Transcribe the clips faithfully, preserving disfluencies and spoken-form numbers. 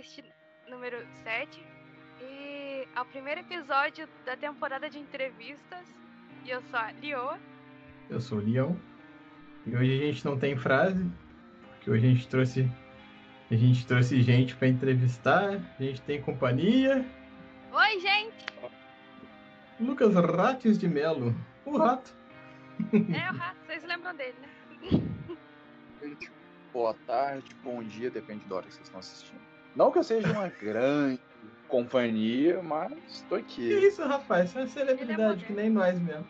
Lioncast número sete e ao primeiro episódio da temporada de entrevistas. E eu sou a Lio. Eu sou o Leon. E hoje a gente não tem frase, porque hoje a gente trouxe, a gente, trouxe gente para entrevistar, a gente tem companhia. Oi, gente! Lucas Rates de Melo, o rato. É, o rato, vocês lembram dele, né? Boa tarde, bom dia, depende da hora que vocês estão assistindo. Não que eu seja uma grande companhia, mas tô aqui. Que isso, rapaz, você é uma celebridade é que nem nós mesmo.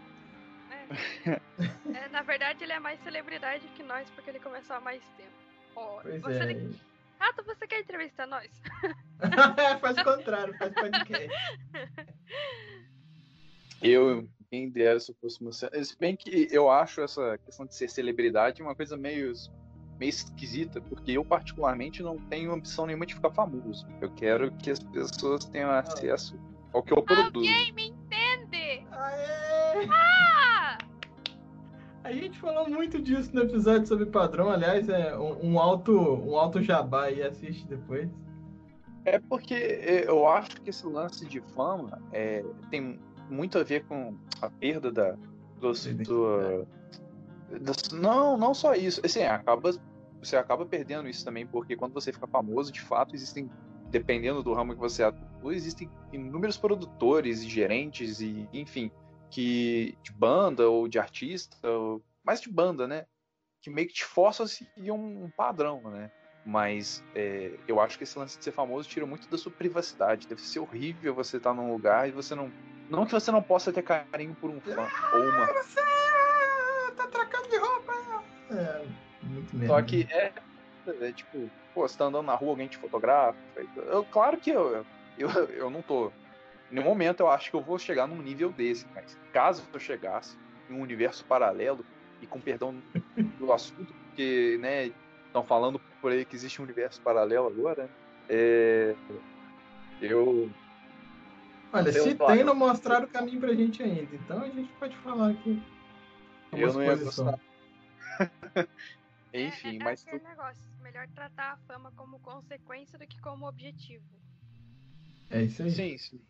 É. É, na verdade, ele é mais celebridade que nós, porque ele começou há mais tempo. Oh, pois você é. Tem... Ah, então você quer entrevistar nós? Faz o contrário, faz podcast. Eu, quem dera se eu fosse uma... Se bem que eu acho essa questão de ser celebridade uma coisa meio... meio esquisita, porque eu particularmente não tenho ambição nenhuma de ficar famoso. Eu quero que as pessoas tenham acesso ao que eu produzo. Alguém me entende? Aê! Ah! A gente falou muito disso no episódio sobre padrão, aliás, é um alto, um alto jabá aí, assiste depois. É porque eu acho que esse lance de fama é, tem muito a ver com a perda da... Do, do, não, não só isso. Assim, acaba, você acaba perdendo isso também, porque quando você fica famoso, de fato, existem, dependendo do ramo que você atua, existem inúmeros produtores e gerentes e, enfim, que de banda ou de artista, ou, mais de banda, né? Que meio que te força a seguir um padrão, né? Mas é, eu acho que esse lance de ser famoso tira muito da sua privacidade. Deve ser horrível você estar num lugar e você não... Não que você não possa ter carinho por um fã ou uma... Tá trocando de roupa. É, muito mesmo. Só que é, é tipo, pô, você tá andando na rua, alguém te fotografa. Eu, claro que eu, eu, eu não tô. Em nenhum momento eu acho que eu vou chegar num nível desse, mas caso eu chegasse em um universo paralelo, e com perdão do assunto, porque, né, estão falando por aí que existe um universo paralelo agora, é, eu. Olha, se tem, não mostraram o caminho pra gente ainda, então a gente pode falar aqui. Eu não ia gostar. Enfim, é, é, mas. Tu... negócio. Melhor tratar a fama como consequência do que como objetivo. É isso aí. Sim, sim.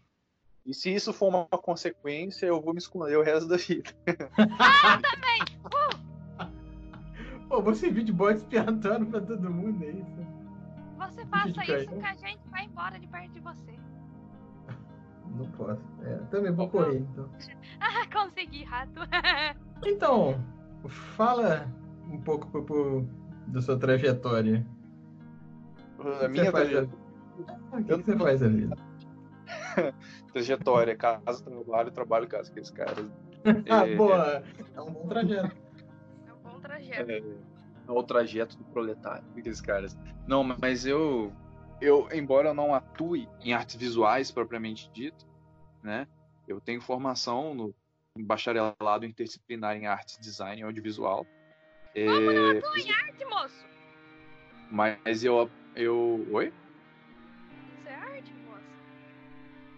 E se isso for uma consequência, eu vou me esconder o resto da vida. Ah, também! Uh! Pô, vou servir de bode expiatório pra todo mundo, é isso? Você faça isso que a gente vai embora de perto de você. Não posso. É, também vou correr, então. Ah, consegui, rato. Então, fala um pouco pro, pro, da sua trajetória. A minha trajetória. O que você faz ali? Faz... Ah, trajetória, casa, trabalho, trabalho, casa, aqueles caras. Ah, é... boa! É um bom trajeto. É um bom trajeto. É, é o trajeto do proletário, aqueles caras. Não, mas eu, eu, embora eu não atue em artes visuais propriamente dito, né, eu tenho formação no Bacharelado Interdisciplinar em Artes Design e Audiovisual. Como é... não atua em arte, moço? Mas eu... eu... Oi? Isso é arte, moço?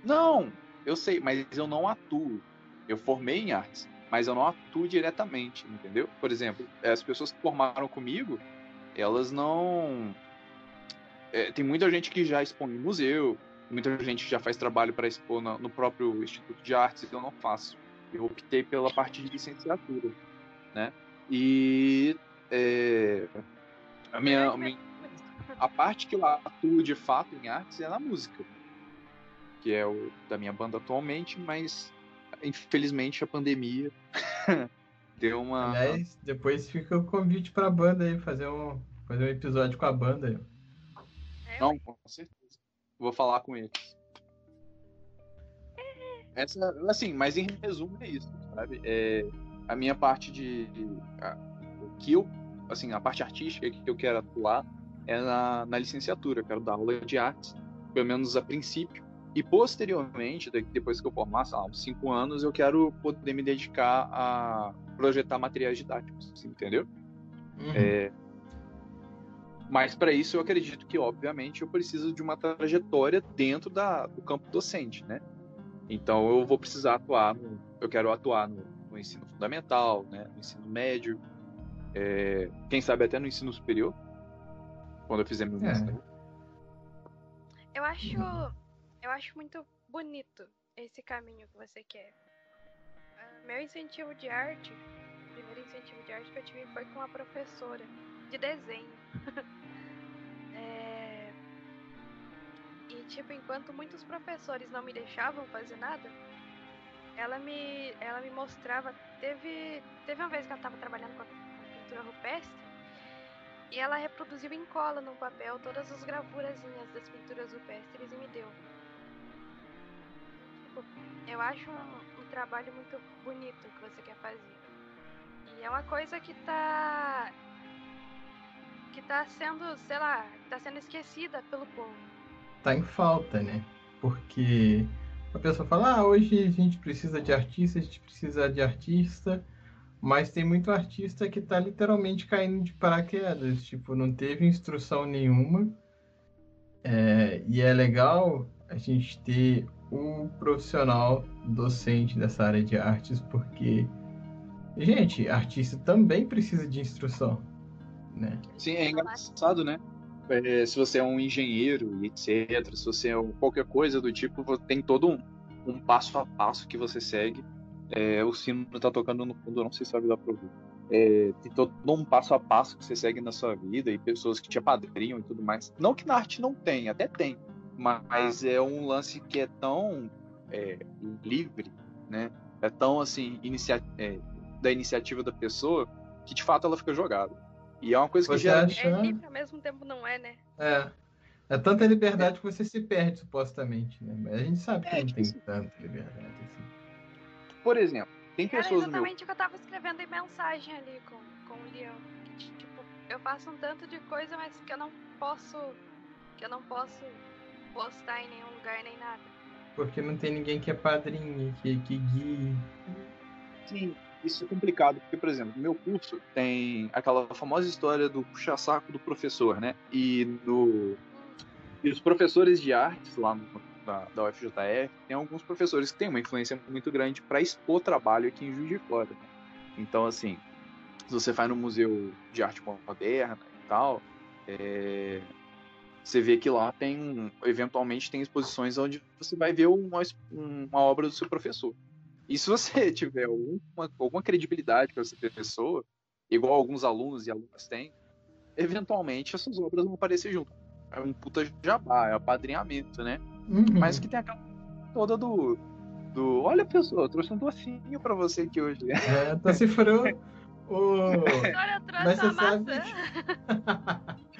Não! Eu sei, mas eu não atuo. Eu formei em artes, mas eu não atuo diretamente, entendeu? Por exemplo, as pessoas que formaram comigo, elas não... É, tem muita gente que já expõe no museu, muita gente que já faz trabalho para expor no, no próprio Instituto de Artes, eu não faço. Eu optei pela parte de licenciatura, né? E é, a, minha, a minha a parte que eu atuo de fato em artes é na música, que é o da minha banda atualmente, mas infelizmente a pandemia deu uma... Aliás, depois fica o convite para a banda aí, fazer um, fazer um episódio com a banda aí. Não, com certeza. Vou falar com eles. Essa, assim, mas em resumo é isso, sabe? É, a minha parte de, de a, que eu, assim, a parte artística que eu quero atuar é na, na licenciatura. Eu quero dar aula de artes, pelo menos a princípio, e posteriormente, depois que eu formar, sei lá, uns cinco anos, eu quero poder me dedicar a projetar materiais didáticos, assim, entendeu? Uhum. É, mas para isso eu acredito que, obviamente, eu preciso de uma trajetória dentro da, do campo docente, né? Então eu vou precisar atuar, no, eu quero atuar no, no ensino fundamental, né, no ensino médio, é, quem sabe até no ensino superior, quando eu fizer meu mestrado. É. Eu acho, eu acho muito bonito esse caminho que você quer. Uh, meu incentivo de arte, o primeiro incentivo de arte que eu tive foi com uma professora de desenho. é... E tipo, enquanto muitos professores não me deixavam fazer nada, ela me, ela me mostrava. Teve, teve uma vez que ela estava trabalhando com a pintura rupestre. E ela reproduziu em cola no papel todas as gravurazinhas das pinturas rupestres e me deu. Tipo, eu acho um, um trabalho muito bonito que você quer fazer. E é uma coisa que tá... Que tá sendo, sei lá, tá sendo esquecida pelo povo. Tá em falta, né? Porque a pessoa fala, ah, hoje a gente precisa de artista, a gente precisa de artista... Mas tem muito artista que tá literalmente caindo de paraquedas, tipo, não teve instrução nenhuma. É, e é legal a gente ter um profissional docente dessa área de artes, porque, gente, artista também precisa de instrução, né? Sim, é engraçado, né? É, se você é um engenheiro, etcétera, se você é qualquer coisa do tipo, tem todo um, um passo a passo que você segue. É, o sino tá tocando no fundo, não sei se sabe lá pra ouvir. É, tem todo um passo a passo que você segue na sua vida e pessoas que te apadrinham e tudo mais. Não que na arte não tem, até tem, mas é um lance que é tão é, livre, né? É tão assim, inicia- é, da iniciativa da pessoa, que de fato ela fica jogada. E é uma coisa que você já... Acha... É livre ao mesmo tempo, não é, né? É. É tanta liberdade é. que você se perde, supostamente, né? Mas a gente sabe que é, não tipo... tem tanta liberdade assim. Por exemplo, tem pessoas... Era exatamente o que eu tava escrevendo em mensagem ali com, com o Leon. Que, tipo, eu faço um tanto de coisa, mas que eu não posso... Que eu não posso postar em nenhum lugar, nem nada. Porque não tem ninguém que é padrinho, que, que guie. Sim, isso é complicado. Porque, por exemplo, no meu curso tem aquela famosa história do puxa-saco do professor, né? E, do... e os professores de artes lá no... Da, da U F J F, tem alguns professores que têm uma influência muito grande para expor trabalho aqui em Juiz de Fora, né? Então, assim, se você vai no Museu de Arte Moderna e tal, é... você vê que lá tem, eventualmente, tem exposições onde você vai ver uma, uma obra do seu professor. E se você tiver uma, alguma credibilidade com essa pessoa, igual alguns alunos e alunas têm, eventualmente essas obras vão aparecer junto. É um puta jabá, é apadrinhamento, né? Uhum. Mas que tem aquela toda do, do... Olha, pessoal, eu trouxe um docinho pra você aqui hoje. É, tá se furando. Agora eu trouxe uma maçã.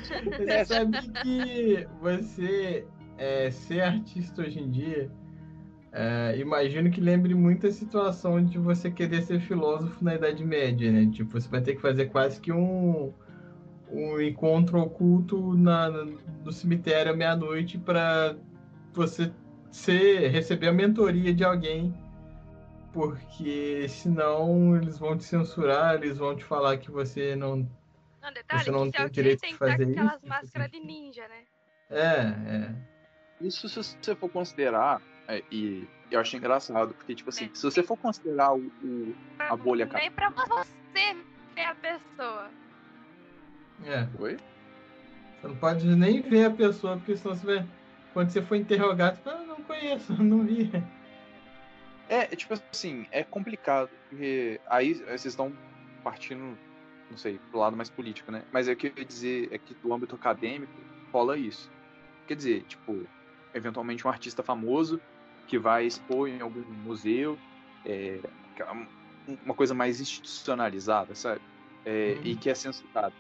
Sabe... Você sabe que você é, ser artista hoje em dia, é, imagino que lembre muito a situação de você querer ser filósofo na Idade Média, né? Tipo, você vai ter que fazer quase que um... um encontro oculto na, no cemitério à meia-noite para você ser, receber a mentoria de alguém, porque senão eles vão te censurar, eles vão te falar que você não, não, detalhe, você não tem o direito de fazer isso. Aquelas máscaras de ninja, né? É, é. Isso se você for considerar, é, e eu acho engraçado, porque tipo assim, é. se você for considerar o, o, pra, a bolha... Nem pra você ver a pessoa. É. Oi? Você não pode nem ver a pessoa, porque senão você vai... Quando você for interrogado, você fala, ah, não conheço, não vi. É, tipo assim, é complicado, porque aí vocês estão partindo, não sei, pro lado mais político, né? Mas é o que eu ia dizer, é que do âmbito acadêmico rola isso. Quer dizer, tipo, eventualmente um artista famoso que vai expor em algum museu, é, uma coisa mais institucionalizada, sabe? É, hum. E que é censurado.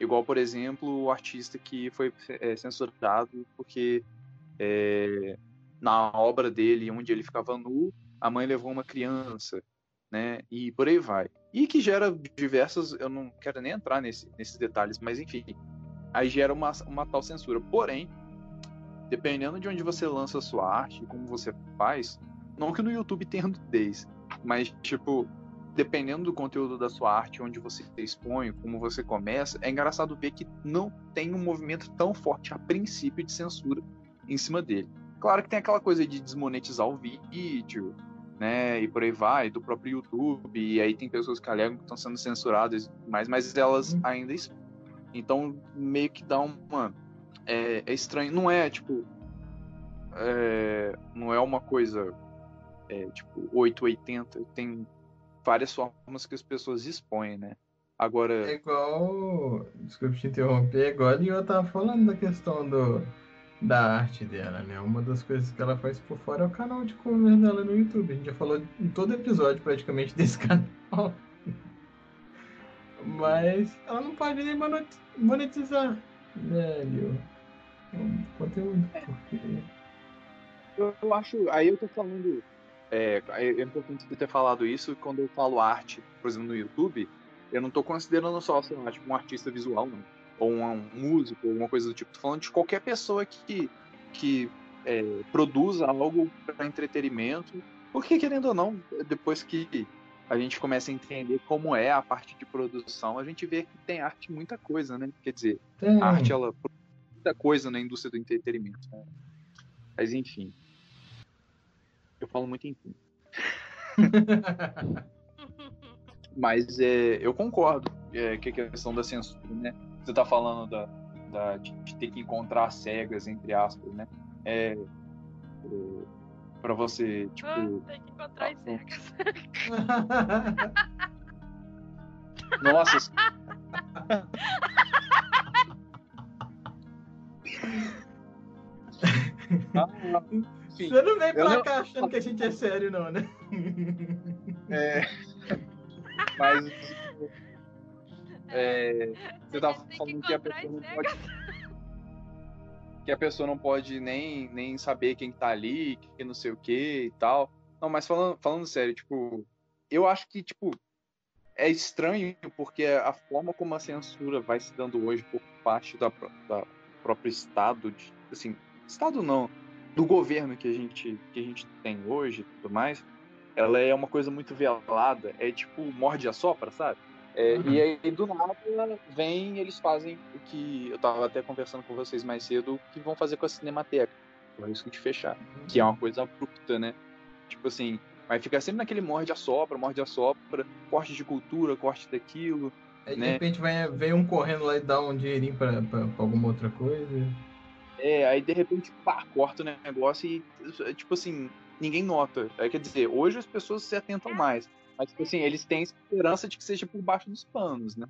Igual, por exemplo, o artista que foi é, censurado porque é, na obra dele, onde ele ficava nu, a mãe levou uma criança, né? E por aí vai. E que gera diversas... Eu não quero nem entrar nesse, nesses detalhes, mas enfim. Aí gera uma, uma tal censura. Porém, dependendo de onde você lança a sua arte, como você faz... Não que no YouTube tenha nudez, mas tipo... Dependendo do conteúdo da sua arte, onde você expõe, como você começa, é engraçado ver que não tem um movimento tão forte a princípio de censura em cima dele. Claro que tem aquela coisa de desmonetizar o vídeo, né, e por aí vai, do próprio YouTube, e aí tem pessoas que alegam que estão sendo censuradas, mas, mas elas ainda expõem. Então, meio que dá uma... É, é estranho, não é, tipo... é, não é uma coisa é, tipo oito oitenta, tem várias formas que as pessoas expõem, né? Agora... É igual... Desculpe te interromper, é igual e eu tava falando da questão do... da arte dela, né? Uma das coisas que ela faz por fora é o canal de cover dela no YouTube. A gente já falou em todo episódio praticamente desse canal. Mas ela não pode nem monetizar, né, Lio? O conteúdo, porque... Eu, eu acho... Aí eu tô falando... É, é importante ter falado isso quando eu falo arte, por exemplo, no YouTube... Eu não estou considerando só, sei lá, tipo, um artista visual, não. Ou um, um músico, alguma coisa do tipo. Estou falando de qualquer pessoa que, que é, produza algo para entretenimento. Porque, querendo ou não, depois que a gente começa a entender como é a parte de produção, a gente vê que tem arte muita coisa, né? Quer dizer, tem. A arte, ela produz muita coisa na indústria do entretenimento. Né? Mas, enfim. Eu falo muito enfim. Mas é, eu concordo é, que a questão da censura, né? Você tá falando da, da, de, de ter que encontrar cegas, entre aspas, né? É, é, pra você, tipo... Ah, tem que encontrar as cegas. Nossa! ah, enfim, você não vem pra cá não... achando que a gente é sério, não, né? É... Mas é, você tá falando que, que a pessoa não pode, que a pessoa não pode nem, nem saber quem tá ali, que não sei o que e tal. Não, mas falando, falando sério, tipo, eu acho que, tipo, é estranho porque a forma como a censura vai se dando hoje por parte da, da próprio Estado, de, assim, Estado não, do governo que a gente, que a gente tem hoje e tudo mais. Ela é uma coisa muito velada, é tipo morde a sopra, sabe? É, uhum. E aí, do nada, vem, eles fazem o que eu tava até conversando com vocês mais cedo, que vão fazer com a Cinemateca, o risco de fechar, uhum. Que é uma coisa abrupta, né? Tipo assim, vai ficar sempre naquele morde a sopra, morde a sopra, corte de cultura, corte daquilo, é, né? De repente vai, vem um correndo lá e dá um dinheirinho pra, pra, pra alguma outra coisa. É, aí de repente, pá, corta o negócio e, tipo assim... Ninguém nota. É, quer dizer, hoje as pessoas se atentam é. mais. Mas, tipo assim, eles têm esperança de que seja por baixo dos panos, né?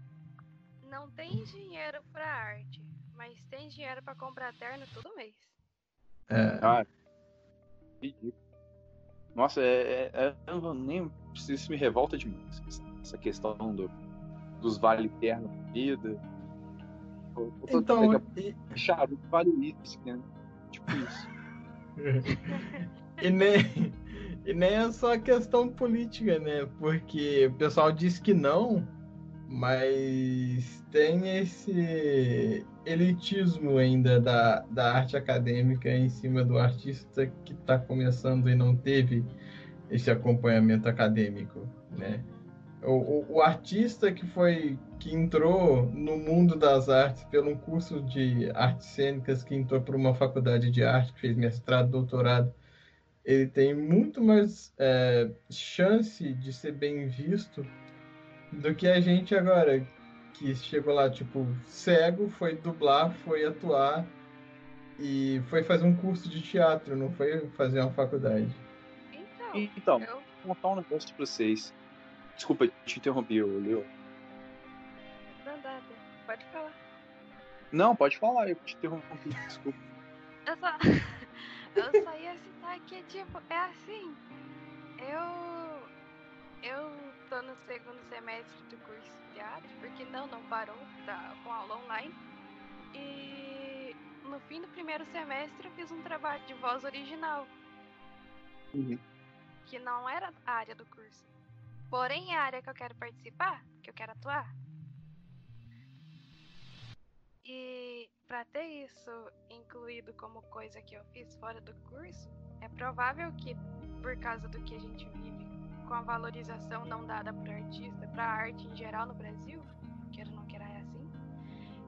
Não tem dinheiro pra arte, mas tem dinheiro pra comprar terno todo mês. É. Ah, ridículo. Nossa, é, é, eu nem isso me revolta demais. Essa questão do, dos vale-terno da vida. Eu, eu então... E... Charuto vale isso, né? Tipo isso. E nem, e nem é só questão política, né? Porque o pessoal diz que não, mas tem esse elitismo ainda da, da arte acadêmica em cima do artista que está começando e não teve esse acompanhamento acadêmico, né? O, o, o artista que foi que entrou no mundo das artes pelo curso de artes cênicas, que entrou por uma faculdade de arte, que fez mestrado, doutorado, ele tem muito mais é, chance de ser bem visto do que a gente agora, que chegou lá, tipo, cego, foi dublar, foi atuar e foi fazer um curso de teatro, não foi fazer uma faculdade. Então, então eu vou contar um negócio pra vocês. Desculpa, te interrompi, Leo. Não, nada. Pode falar. Não, pode falar, eu te interrompi, desculpa. Eu só... Eu só ia citar que, tipo, é assim, eu, eu tô no segundo semestre do curso de teatro, porque não, não parou, tá com aula online, e no fim do primeiro semestre eu fiz um trabalho de voz original, uhum. Que não era a área do curso, porém é a área que eu quero participar, que eu quero atuar. E para ter isso incluído como coisa que eu fiz fora do curso, é provável que, por causa do que a gente vive, com a valorização não dada para artista, para arte em geral no Brasil, queira ou não queira é assim,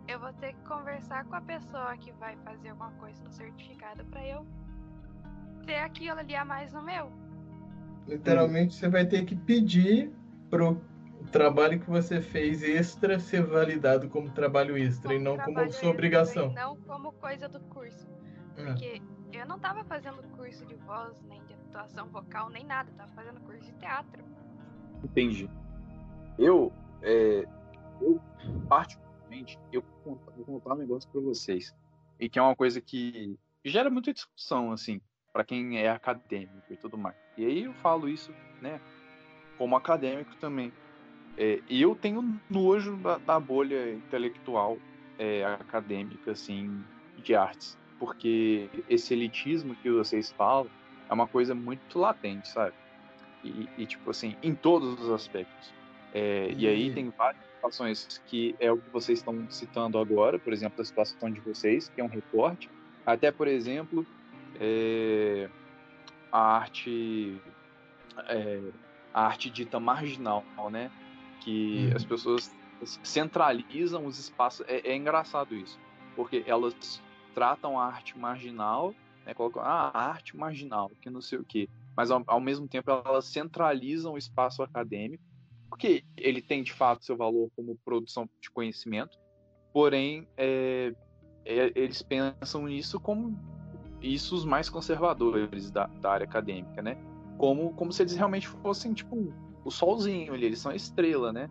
eu vou ter que conversar com a pessoa que vai fazer alguma coisa no certificado para eu ter aquilo ali a mais no meu. Literalmente, você vai ter que pedir pro o trabalho que você fez extra ser validado como trabalho extra como e não como sua obrigação. E não como coisa do curso. Porque eu não tava fazendo curso de voz, nem de atuação vocal, nem nada. Eu tava fazendo curso de teatro. Entendi. Eu, é, eu particularmente, eu vou contar um negócio pra vocês. E que é uma coisa que gera muita discussão, assim, pra quem é acadêmico e tudo mais. E aí eu falo isso, né, como acadêmico também. É, eu tenho nojo da, da bolha intelectual, é, acadêmica, assim, de artes. Porque esse elitismo que vocês falam é uma coisa muito latente, sabe? E, e tipo assim, em todos os aspectos. É, e aí tem várias situações que é o que vocês estão citando agora, por exemplo, a situação de vocês, que é um recorte. Até, por exemplo, é, a arte... É, a arte dita marginal, né? Que hum. as pessoas centralizam os espaços. É, é engraçado isso, porque elas tratam a arte marginal, né, colocam ah, a arte marginal, que não sei o quê, mas ao, ao mesmo tempo elas centralizam o espaço acadêmico, porque ele tem de fato seu valor como produção de conhecimento, porém é, é, eles pensam nisso como isso os mais conservadores da, da área acadêmica, né? Como, como se eles realmente fossem tipo o solzinho ali, eles são a estrela, né?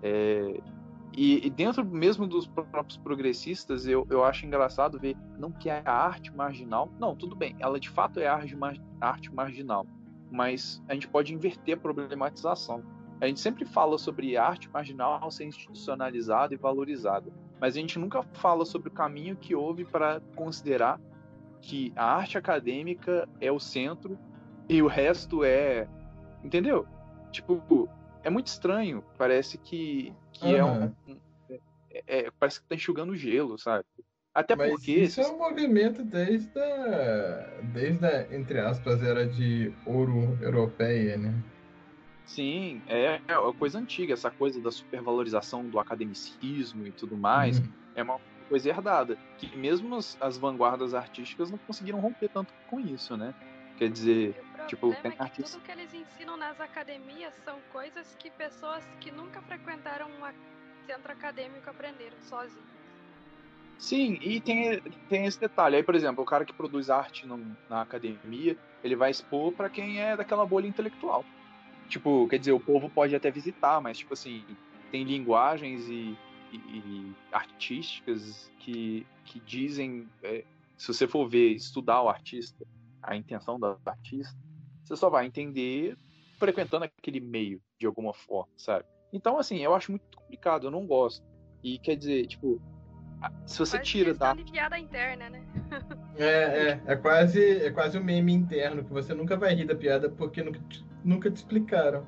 É, e, e dentro mesmo dos próprios progressistas, eu, eu acho engraçado ver não que é a arte marginal, não, tudo bem, ela de fato é a arte, arte marginal, mas a gente pode inverter a problematização. A gente sempre fala sobre arte marginal ser institucionalizada e valorizada, mas a gente nunca fala sobre o caminho que houve para considerar que a arte acadêmica é o centro e o resto é... Entendeu? Tipo, é muito estranho. Parece que, que uhum. é um... É, é, parece que tá enxugando gelo, sabe? Até mas porque... isso esses... é um movimento desde a... Desde a, entre aspas, era de ouro europeia, né? Sim, é, é uma coisa antiga. Essa coisa da supervalorização do academicismo e tudo mais. Uhum. É uma coisa herdada. Que mesmo as, as vanguardas artísticas não conseguiram romper tanto com isso, né? Quer dizer... Tipo, o problema é que tudo que eles ensinam nas academias são coisas que pessoas que nunca frequentaram um centro acadêmico aprenderam sozinhos. Sim, e tem, tem esse detalhe. Aí, por exemplo, o cara que produz arte no, na academia, ele vai expor pra quem é daquela bolha intelectual. Tipo, quer dizer, o povo pode até visitar, mas, tipo assim, tem linguagens e, e, e artísticas que, que dizem... É, se você for ver, estudar o artista, a intenção da artista, você só vai entender frequentando aquele meio de alguma forma, sabe? Então, assim, eu acho muito complicado, eu não gosto. E quer dizer, tipo, se você quase tira da... piada interna, né? É, é, é quase, é quase um meme interno, que você nunca vai rir da piada porque nunca te, nunca te explicaram.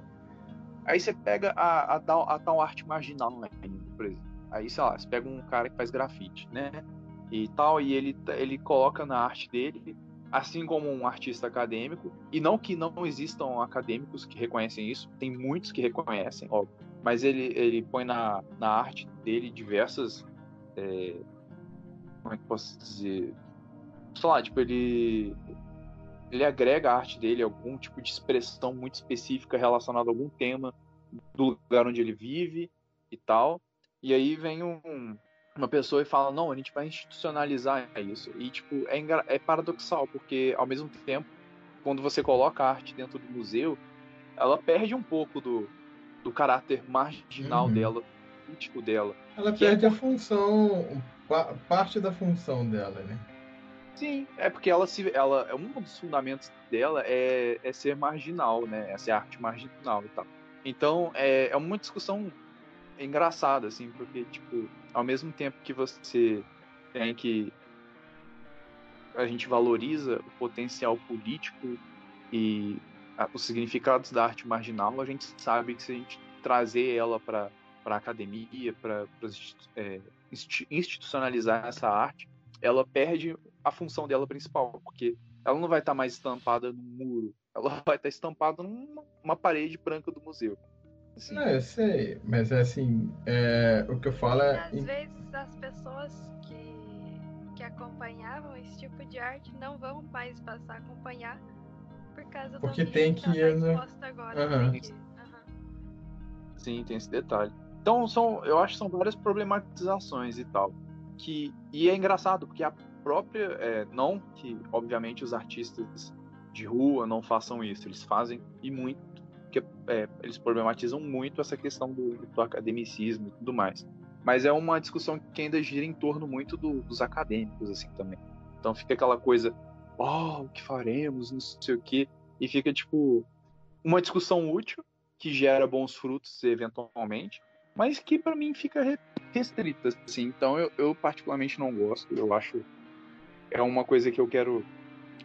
Aí você pega a, a, a, a tal arte marginal, né, por exemplo. Aí, sei lá, você pega um cara que faz grafite, né? E tal, e ele, ele coloca na arte dele, assim como um artista acadêmico, e não que não existam acadêmicos que reconhecem isso, tem muitos que reconhecem, óbvio, mas ele, ele põe na, na arte dele diversas, é, como é que posso dizer, sei lá, tipo, ele, ele agrega à arte dele algum tipo de expressão muito específica relacionada a algum tema do lugar onde ele vive e tal, e aí vem um... uma pessoa e fala, não, a gente vai institucionalizar isso. E, tipo, é, engra... é paradoxal, porque, ao mesmo tempo, quando você coloca a arte dentro do museu, ela perde um pouco do, do caráter marginal uhum. dela, político dela. Ela perde é... a função, parte da função dela, né? Sim, é porque ela se... ela... um dos fundamentos dela é, é ser marginal, né? É ser arte marginal e tal. Então, é, é uma discussão engraçada, assim, porque, tipo... ao mesmo tempo que você tem que... a gente valoriza o potencial político e a, os significados da arte marginal, a gente sabe que se a gente trazer ela para a academia, para é, institucionalizar essa arte, ela perde a função dela principal, porque ela não vai estar mais estampada num muro, ela vai estar estampada numa uma parede branca do museu. Assim. Não, eu sei, mas assim, é, o que eu falo é... Às vezes as pessoas que, que acompanhavam esse tipo de arte não vão mais passar a acompanhar por causa do que tem que ir exposto agora. Uhum. Tem que... Uhum. Sim, tem esse detalhe. Então, são, eu acho que são várias problematizações e tal. Que, e é engraçado, porque a própria... É, não que, obviamente, os artistas de rua não façam isso. Eles fazem, e muito, porque é, eles problematizam muito essa questão do, do academicismo e tudo mais. Mas é uma discussão que ainda gira em torno muito do, dos acadêmicos, assim, também. Então fica aquela coisa, oh, o que faremos, não sei o quê. E fica, tipo, uma discussão útil, que gera bons frutos, eventualmente, mas que, pra mim, fica restrita, assim. Então, eu, eu particularmente não gosto. Eu acho... É uma coisa que eu quero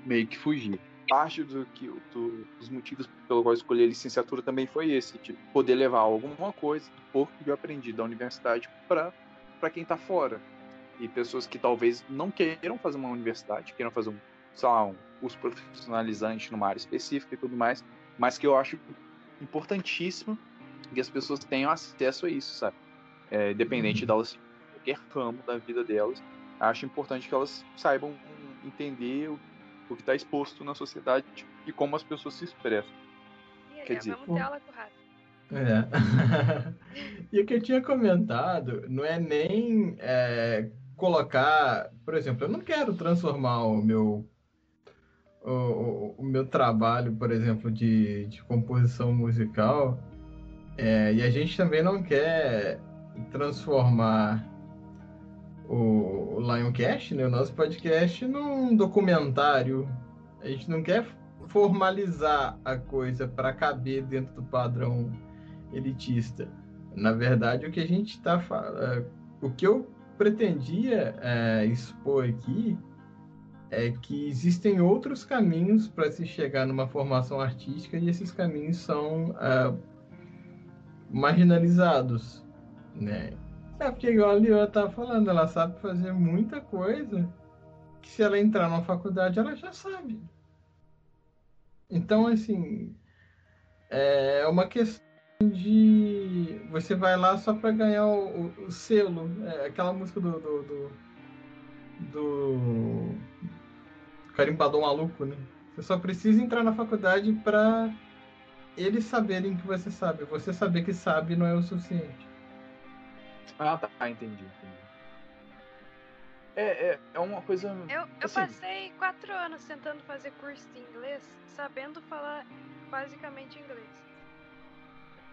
meio que fugir. Parte do que, do, dos motivos pelo qual eu escolhi a licenciatura também foi esse, tipo, poder levar alguma coisa do pouco que eu aprendi da universidade para para quem tá fora. E pessoas que talvez não queiram fazer uma universidade, queiram fazer um, sei lá, um curso profissionalizante numa área específica e tudo mais, mas que eu acho importantíssimo que as pessoas tenham acesso a isso, sabe? É, independente delas, qualquer ramo da vida delas, acho importante que elas saibam entender o o que está exposto na sociedade e como as pessoas se expressam. E aí, quer dizer, vamos ter aula com o rato. É. E o que eu tinha comentado não é nem é, colocar, por exemplo, eu não quero transformar o meu o, o, o meu trabalho, por exemplo, de, de composição musical, é, e a gente também não quer transformar o Lioncast, né, o nosso podcast, num documentário. A gente não quer formalizar a coisa para caber dentro do padrão elitista. Na verdade, o que a gente está falando, o que eu pretendia é, expor aqui é que existem outros caminhos para se chegar numa formação artística, e esses caminhos são é, marginalizados, né? É porque, igual a Liô tá falando, ela sabe fazer muita coisa que, se ela entrar numa faculdade, ela já sabe. Então, assim, é uma questão de... Você vai lá só para ganhar o, o, o selo. É aquela música do... Do, do, do... Carimbador Maluco, né? Você só precisa entrar na faculdade para eles saberem que você sabe. Você saber que sabe não é o suficiente. Ah, tá, entendi, entendi. É, é, é uma coisa... Eu, eu assim, passei quatro anos tentando fazer curso de inglês, sabendo falar basicamente inglês.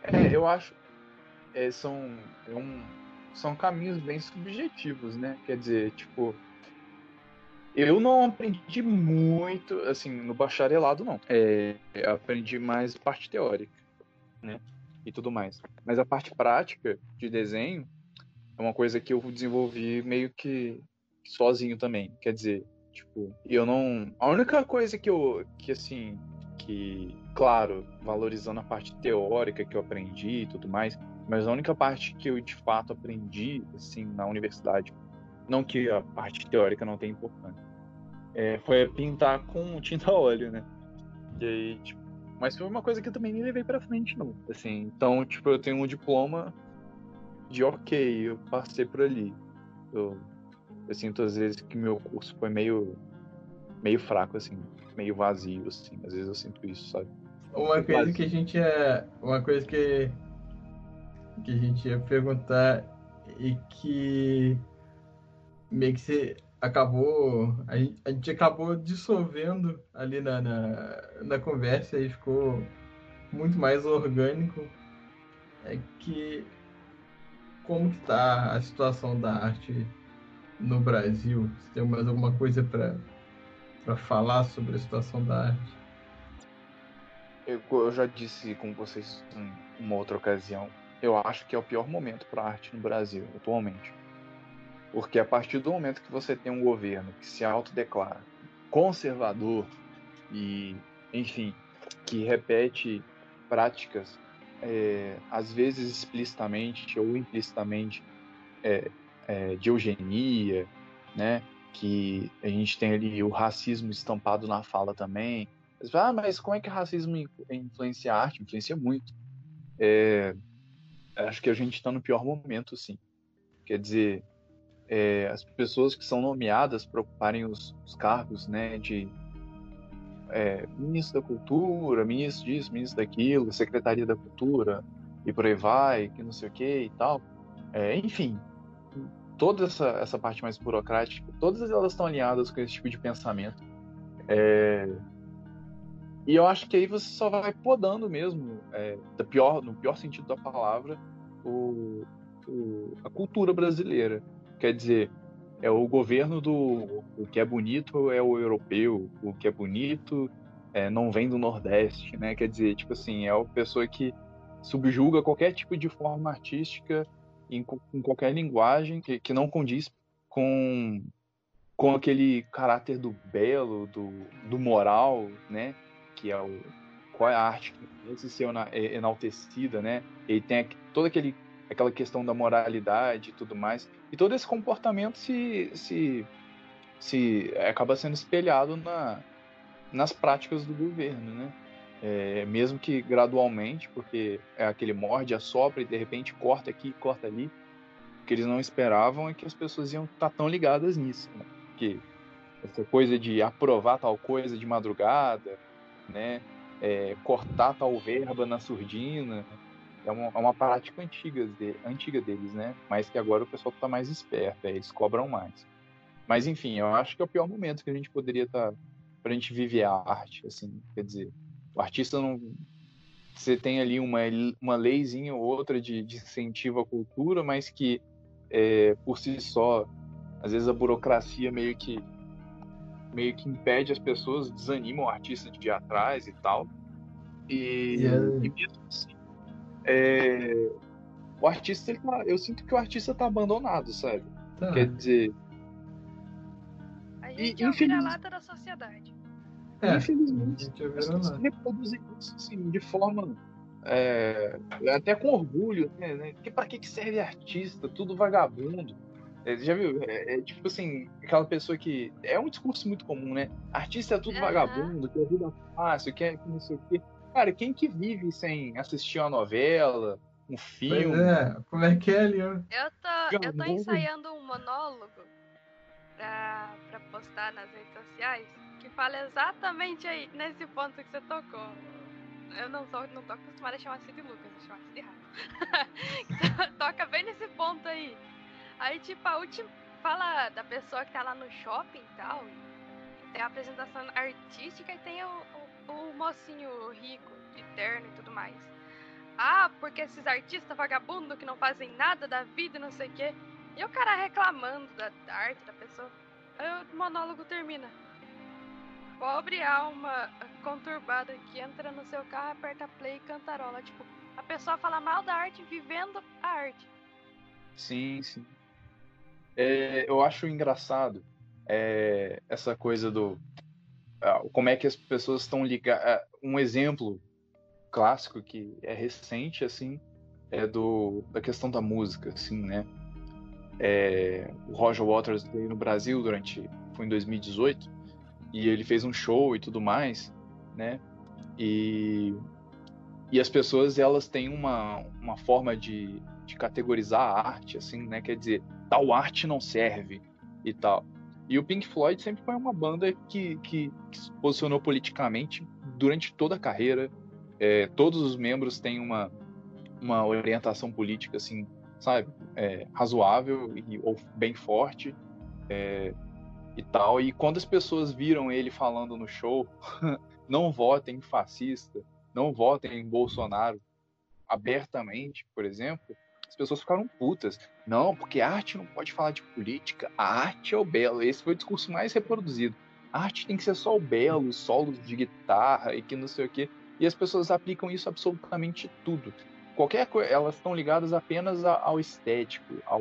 É, eu acho... É, são, é um, são caminhos bem subjetivos, né? Quer dizer, tipo... Eu não aprendi muito, assim, no bacharelado, não. É, eu aprendi mais parte teórica, né? E tudo mais. Mas a parte prática de desenho... É uma coisa que eu desenvolvi meio que sozinho também. Quer dizer, tipo, eu não... A única coisa que eu, que assim, que, claro, valorizando a parte teórica que eu aprendi e tudo mais, mas a única parte que eu, de fato, aprendi, assim, na universidade, não que a parte teórica não tenha importância, é, foi pintar com tinta a óleo, né? E aí, tipo... Mas foi uma coisa que eu também nem levei pra frente, não. Assim, então, tipo, eu tenho um diploma... de ok, eu passei por ali. Eu, eu sinto às vezes que meu curso foi meio meio fraco, assim, meio vazio, assim. Às vezes eu sinto isso, sabe? Uma coisa vazio. que a gente é uma coisa que que a gente ia perguntar e que meio que se acabou, a gente, a gente acabou dissolvendo ali na, na, na conversa e ficou muito mais orgânico, é que como que tá a situação da arte no Brasil? Você tem mais alguma coisa para para falar sobre a situação da arte? Eu, eu já disse com vocês em uma outra ocasião, eu acho que é o pior momento para a arte no Brasil, atualmente. Porque a partir do momento que você tem um governo que se autodeclara conservador e, enfim, que repete práticas, É, às vezes explicitamente ou implicitamente, é, é, de eugenia, né? Que a gente tem ali o racismo estampado na fala também. Ah, mas como é que o racismo influencia a arte? Influencia muito. É, acho que a gente está no pior momento, sim. Quer dizer, é, as pessoas que são nomeadas para ocuparem os, os cargos, né, de... É, ministro da cultura, ministro disso, ministro daquilo, secretaria da cultura, e por aí vai, que não sei o que e tal. É, enfim, toda essa, essa parte mais burocrática, todas elas estão alinhadas com esse tipo de pensamento. É... E eu acho que aí você só vai podando mesmo, é, da pior, no pior sentido da palavra, o, o, a cultura brasileira. Quer dizer, é o governo do o que é bonito é o europeu, o que é bonito é, não vem do Nordeste, né? Quer dizer, tipo assim, é a pessoa que subjuga qualquer tipo de forma artística em, em qualquer linguagem que, que não condiz com, com aquele caráter do belo, do, do moral, né? Que é o, qual é a arte que merece ser enaltecida, né? Ele tem toda aquele, aquela questão da moralidade e tudo mais. E todo esse comportamento se, se, se acaba sendo espelhado na, nas práticas do governo, né? É, mesmo que gradualmente, porque é aquele morde, assopra e de repente corta aqui, corta ali. O que eles não esperavam é que as pessoas iam estar tão ligadas nisso, né? Porque essa coisa de aprovar tal coisa de madrugada, né? É, cortar tal verba na surdina é uma, é uma prática antiga, de, antiga deles, né? Mas que agora o pessoal está mais esperto, é, eles cobram mais. Mas enfim, eu acho que é o pior momento que a gente poderia estar tá, para a gente viver a arte, assim, quer dizer, o artista não, você tem ali uma, uma leizinha ou outra de, de incentivo à cultura, mas que é, por si só, às vezes a burocracia meio que meio que impede as pessoas, desanima o artista de ir atrás e tal. E, yeah. e mesmo assim, é, o artista, ele, eu sinto que o artista tá abandonado, sabe? Tá. Quer dizer... A gente e, é o vira-lata da sociedade. É, infelizmente, a gente é reproduzem isso assim, de forma... É, até com orgulho, né? né? Que, pra que que serve artista? Tudo vagabundo. É, já viu? É, é tipo assim, aquela pessoa que... É um discurso muito comum, né? Artista é tudo uhum. vagabundo, que é vida fácil, que é que não sei o quê. Cara, quem que vive sem assistir uma novela, um filme? É. Como é que é, Leon? Eu tô, eu tô ensaiando um monólogo pra, pra postar nas redes sociais que fala exatamente aí, nesse ponto que você tocou. Eu não, sou, não tô acostumada a chamar isso de Lucas, eu chamo isso de Rafa. Toca bem nesse ponto aí. Aí, tipo, a última fala da pessoa que tá lá no shopping e tal, tem a apresentação artística e tem o, o, o mocinho rico, de terno e tudo mais. Ah, porque esses artistas vagabundos que não fazem nada da vida e não sei o quê. E o cara reclamando da, da arte da pessoa. Aí o monólogo termina. Pobre alma conturbada que entra no seu carro, aperta play e cantarola. Tipo, a pessoa fala mal da arte vivendo a arte. Sim, sim. É, eu acho engraçado é, essa coisa do uh, como é que as pessoas estão ligadas. Uh, um exemplo clássico que é recente assim é do da questão da música, assim, né? É, o Roger Waters veio no Brasil durante foi em dois mil e dezoito e ele fez um show e tudo mais, né? E e as pessoas elas têm uma uma forma de de categorizar a arte, assim, né? Quer dizer, tal arte não serve e tal. E o Pink Floyd sempre foi uma banda que, que, que se posicionou politicamente durante toda a carreira. É, todos os membros têm uma, uma orientação política, assim, sabe? É, razoável e, ou bem forte é, e tal. E quando as pessoas viram ele falando no show, não votem em fascista, não votem em Bolsonaro, abertamente, por exemplo, as pessoas ficaram putas. Não, porque a arte não pode falar de política. A arte é o belo. Esse foi o discurso mais reproduzido. A arte tem que ser só o belo, os solos de guitarra e que não sei o quê. E as pessoas aplicam isso absolutamente tudo. Qualquer coisa, elas estão ligadas apenas ao estético, ao,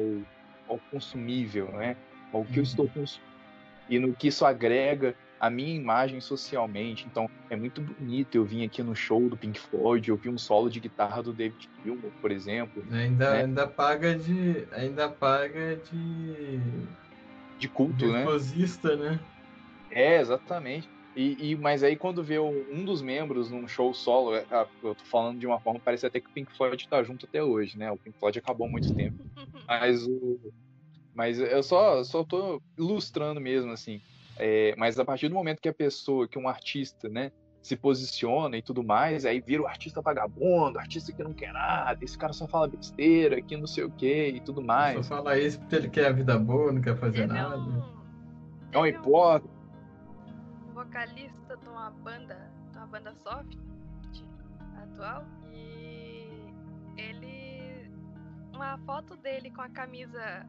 ao consumível, né? Ao que eu estou consumindo. E no que isso agrega a minha imagem socialmente. Então, é muito bonito. Eu vim aqui no show do Pink Floyd, eu vi um solo de guitarra do David Gilmour, por exemplo. Ainda, né? ainda paga de... Ainda paga de... De culto, de né? Musicista, né? É, exatamente. E, e, mas aí, quando vê um dos membros num show solo, eu tô falando de uma forma, parece até que o Pink Floyd tá junto até hoje, né? O Pink Floyd acabou há muito tempo. Mas, o, mas eu só, só tô ilustrando mesmo, assim. É, mas a partir do momento que a pessoa, que um artista, né, se posiciona e tudo mais, aí vira o artista vagabundo, artista que não quer nada, esse cara só fala besteira, que não sei o que e tudo mais. Só fala isso porque ele quer a vida boa, não quer fazer ele nada. É um, é um hipócrita. Um vocalista de uma banda, de uma banda soft atual, e ele, uma foto dele com a camisa,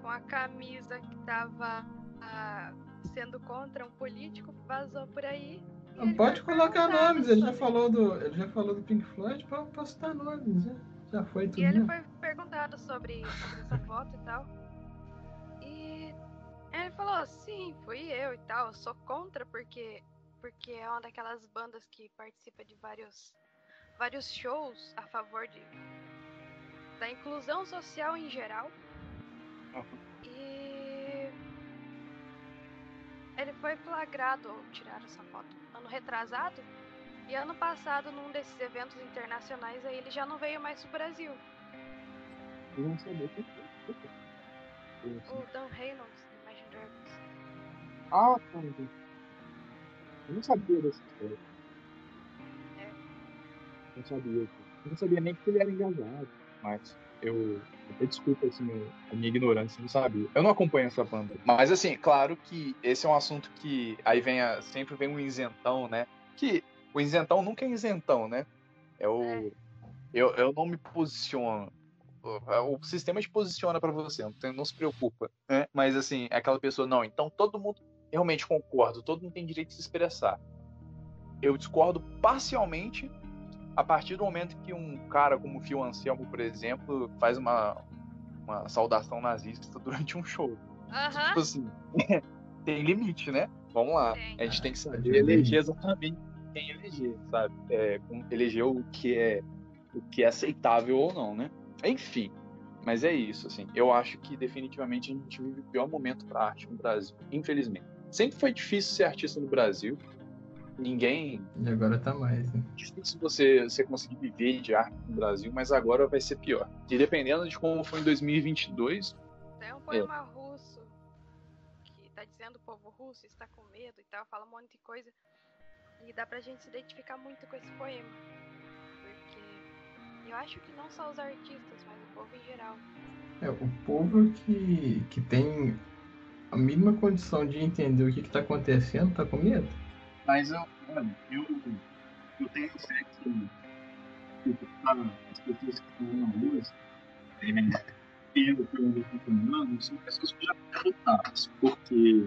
com a camisa que tava a, sendo contra um político vazou por aí. Não pode colocar nomes, ele já falou do, ele já falou do Pink Floyd, posso dar nomes, né? Já foi tudo. E ele foi perguntado sobre, sobre essa foto e tal. E ele falou, sim, fui eu e tal, eu sou contra porque, porque é uma daquelas bandas que participa de vários, vários shows a favor de, da inclusão social em geral. E ele foi flagrado, ou tiraram essa foto, ano retrasado, e ano passado, num desses eventos internacionais, aí ele já não veio mais pro Brasil. Eu não sabia o que foi. O Dan Reynolds, do Imagine Dragons. Ah, tá. Eu não sabia dessa história. É. Não sabia. Eu não sabia nem que ele era engajado, mas eu... Desculpa assim, a minha ignorância, não sabia. Eu não acompanho essa banda. Mas assim, claro que esse é um assunto que aí vem a, sempre vem um isentão, né? Que o isentão nunca é isentão, né? É o, é. Eu, eu não me posiciono. O, o sistema te posiciona pra você, não, não se preocupa, né? Mas assim, aquela pessoa, não, então todo mundo realmente concorda, todo mundo tem direito de se expressar. Eu discordo parcialmente a partir do momento que um cara como o Phil Anselmo, por exemplo, faz uma, uma saudação nazista durante um show. Uh-huh. Tipo assim, tem limite, né? Vamos lá. Tem. A gente tem que saber eleger exatamente quem eleger, sabe? É, eleger o que é, o que é aceitável ou não, né? Enfim, mas é isso, assim. Eu acho que definitivamente a gente vive o pior momento para a arte no Brasil, infelizmente. Sempre foi difícil ser artista no Brasil. Ninguém... E agora tá mais, né? Difícil você, você conseguir viver de arte no Brasil, mas agora vai ser pior. E dependendo de como foi em dois mil e vinte e dois... Tem um poema é. russo que tá dizendo o povo russo está com medo e tal, fala um monte de coisa. E dá pra gente se identificar muito com esse poema. Porque eu acho que não só os artistas, mas o povo em geral. É, o povo que, que tem a mínima condição de entender o que, que tá acontecendo tá com medo. Mas eu, eu, eu tenho fé que, que as pessoas que estão na rua, eu pelo menos acompanhando, são pessoas que já estão lutadas, porque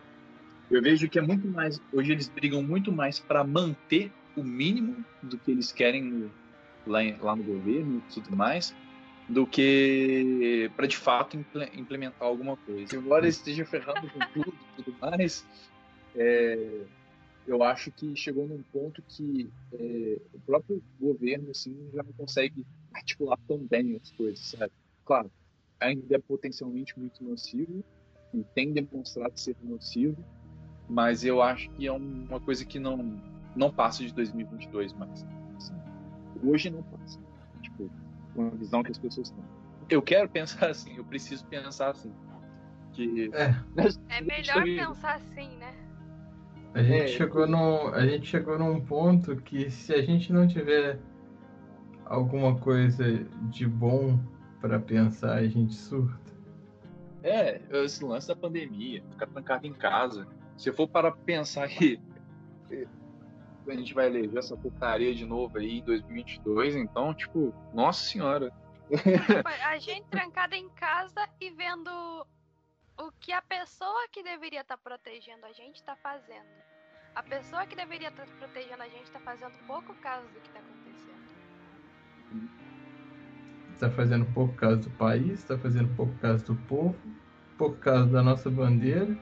eu vejo que é muito mais, hoje eles brigam muito mais para manter o mínimo do que eles querem no, lá, lá no governo e tudo mais, do que para de fato implementar alguma coisa. Embora esteja ferrado com tudo e tudo mais, é... eu acho que chegou num ponto que é, o próprio governo assim, já não consegue articular tão bem as coisas, sabe? Claro, ainda é potencialmente muito nocivo e tem demonstrado ser nocivo, mas eu acho que é uma coisa que não, não passa de dois mil e vinte e dois mais. Assim, hoje não passa. Tipo, uma visão que as pessoas têm. Eu quero pensar assim, eu preciso pensar assim. Que... É. É melhor pensar assim, né? A gente, é. chegou num, a gente chegou num ponto que se a gente não tiver alguma coisa de bom pra pensar, a gente surta. É, esse lance da pandemia, ficar trancado em casa. Se eu for para pensar que a gente vai eleger essa porcaria de novo aí em dois mil e vinte e dois, então, tipo, nossa senhora. A gente trancada em casa e vendo o que a pessoa que deveria estar protegendo a gente está fazendo. A pessoa que deveria estar protegendo a gente está fazendo pouco caso do que está acontecendo. Está fazendo pouco caso do país, está fazendo pouco caso do povo, pouco caso da nossa bandeira,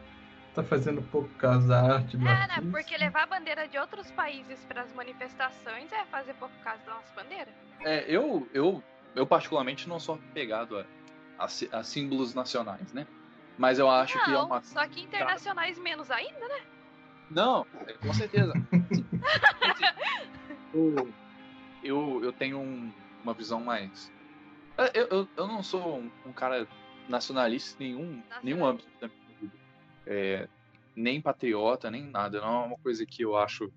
está fazendo pouco caso da arte do artista. É, né? Porque levar a bandeira de outros países para as manifestações é fazer pouco caso da nossa bandeira. É, eu, eu, eu particularmente não sou apegado a, a, a símbolos nacionais, né? Mas eu acho não, que é uma... só que internacionais menos ainda, né? Não, com certeza. eu, eu, eu tenho um, uma visão mais... Eu, eu, eu não sou um, um cara nacionalista em nenhum, nacionalista. nenhum âmbito da minha vida. É, nem patriota, nem nada. Não é uma coisa que eu acho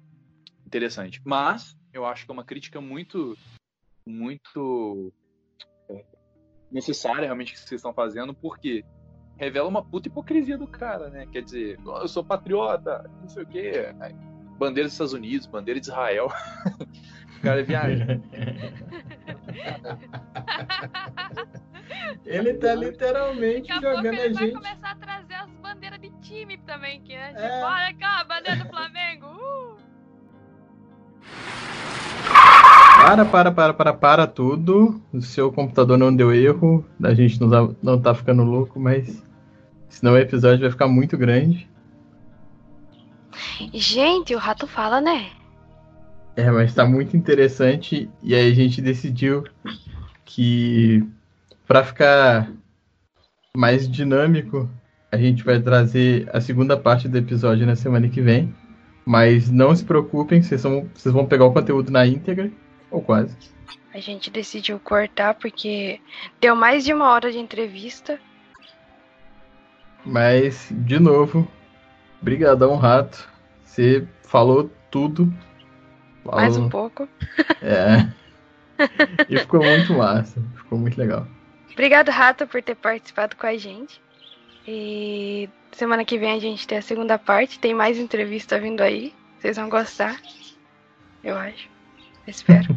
interessante. Mas eu acho que é uma crítica muito, muito necessária realmente que vocês estão fazendo, porque revela uma puta hipocrisia do cara, né? Quer dizer, oh, eu sou patriota, não sei o quê, bandeira dos Estados Unidos, bandeira de Israel. O cara viaja. Ele tá literalmente daqui jogando a gente. Ele vai começar a trazer as bandeiras de time também, que né? É. Olha cá, a bandeira do Flamengo. Uh! Para, para, para, para, para tudo. O seu computador não deu erro. A gente não tá, não tá ficando louco, mas senão o episódio vai ficar muito grande. Gente, o rato fala, né? É, mas tá muito interessante. E aí a gente decidiu que, para ficar mais dinâmico, a gente vai trazer a segunda parte do episódio na semana que vem. Mas não se preocupem, vocês vão, vocês vão pegar o conteúdo na íntegra, ou quase. A gente decidiu cortar porque deu mais de uma hora de entrevista. Mas, de novo, brigadão, Rato. Você falou tudo. Falou. Mais um pouco. É. E ficou muito massa, ficou muito legal. Obrigado, Rato, por ter participado com a gente. E semana que vem a gente tem a segunda parte. Tem mais entrevista vindo aí. Vocês vão gostar. Eu acho. Eu espero.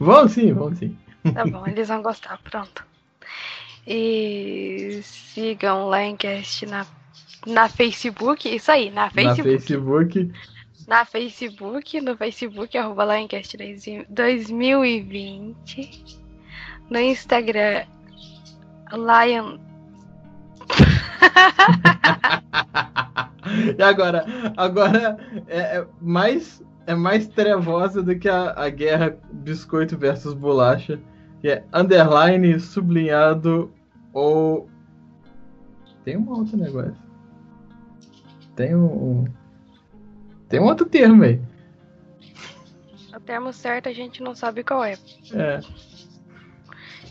Vão sim, vão sim. Tá bom, eles vão gostar. Pronto. E sigam o Lioncast na, na Facebook. Isso aí, na Facebook. Na Facebook. Na Facebook, no Facebook, arroba Lioncast dois mil e vinte. No Instagram, Lion... E agora? Agora é, é, mais, é mais trevosa do que a, a guerra biscoito versus bolacha. Que é underline, sublinhado ou... Tem um outro negócio. Tem um... Tem um outro termo aí. O termo certo a gente não sabe qual é. É.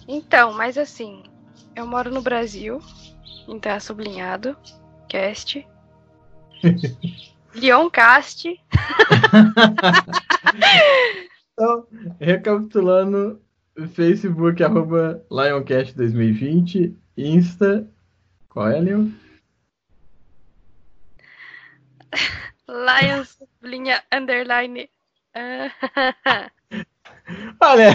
Então, mas assim, eu moro no Brasil, então é sublinhado, cast, Lioncast. Então, recapitulando, Facebook, arroba Lioncast dois mil e vinte, Insta, qual é, Leon? Lion, sublinha, underline. Olha,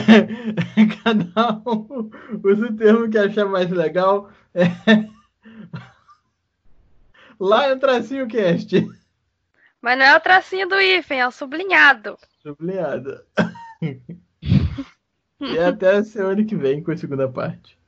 cada um usa o termo que achar mais legal. É... Lá é o tracinho cast. Mas não é o tracinho do hífen, é o sublinhado. Sublinhado. E até a semana que vem com a segunda parte.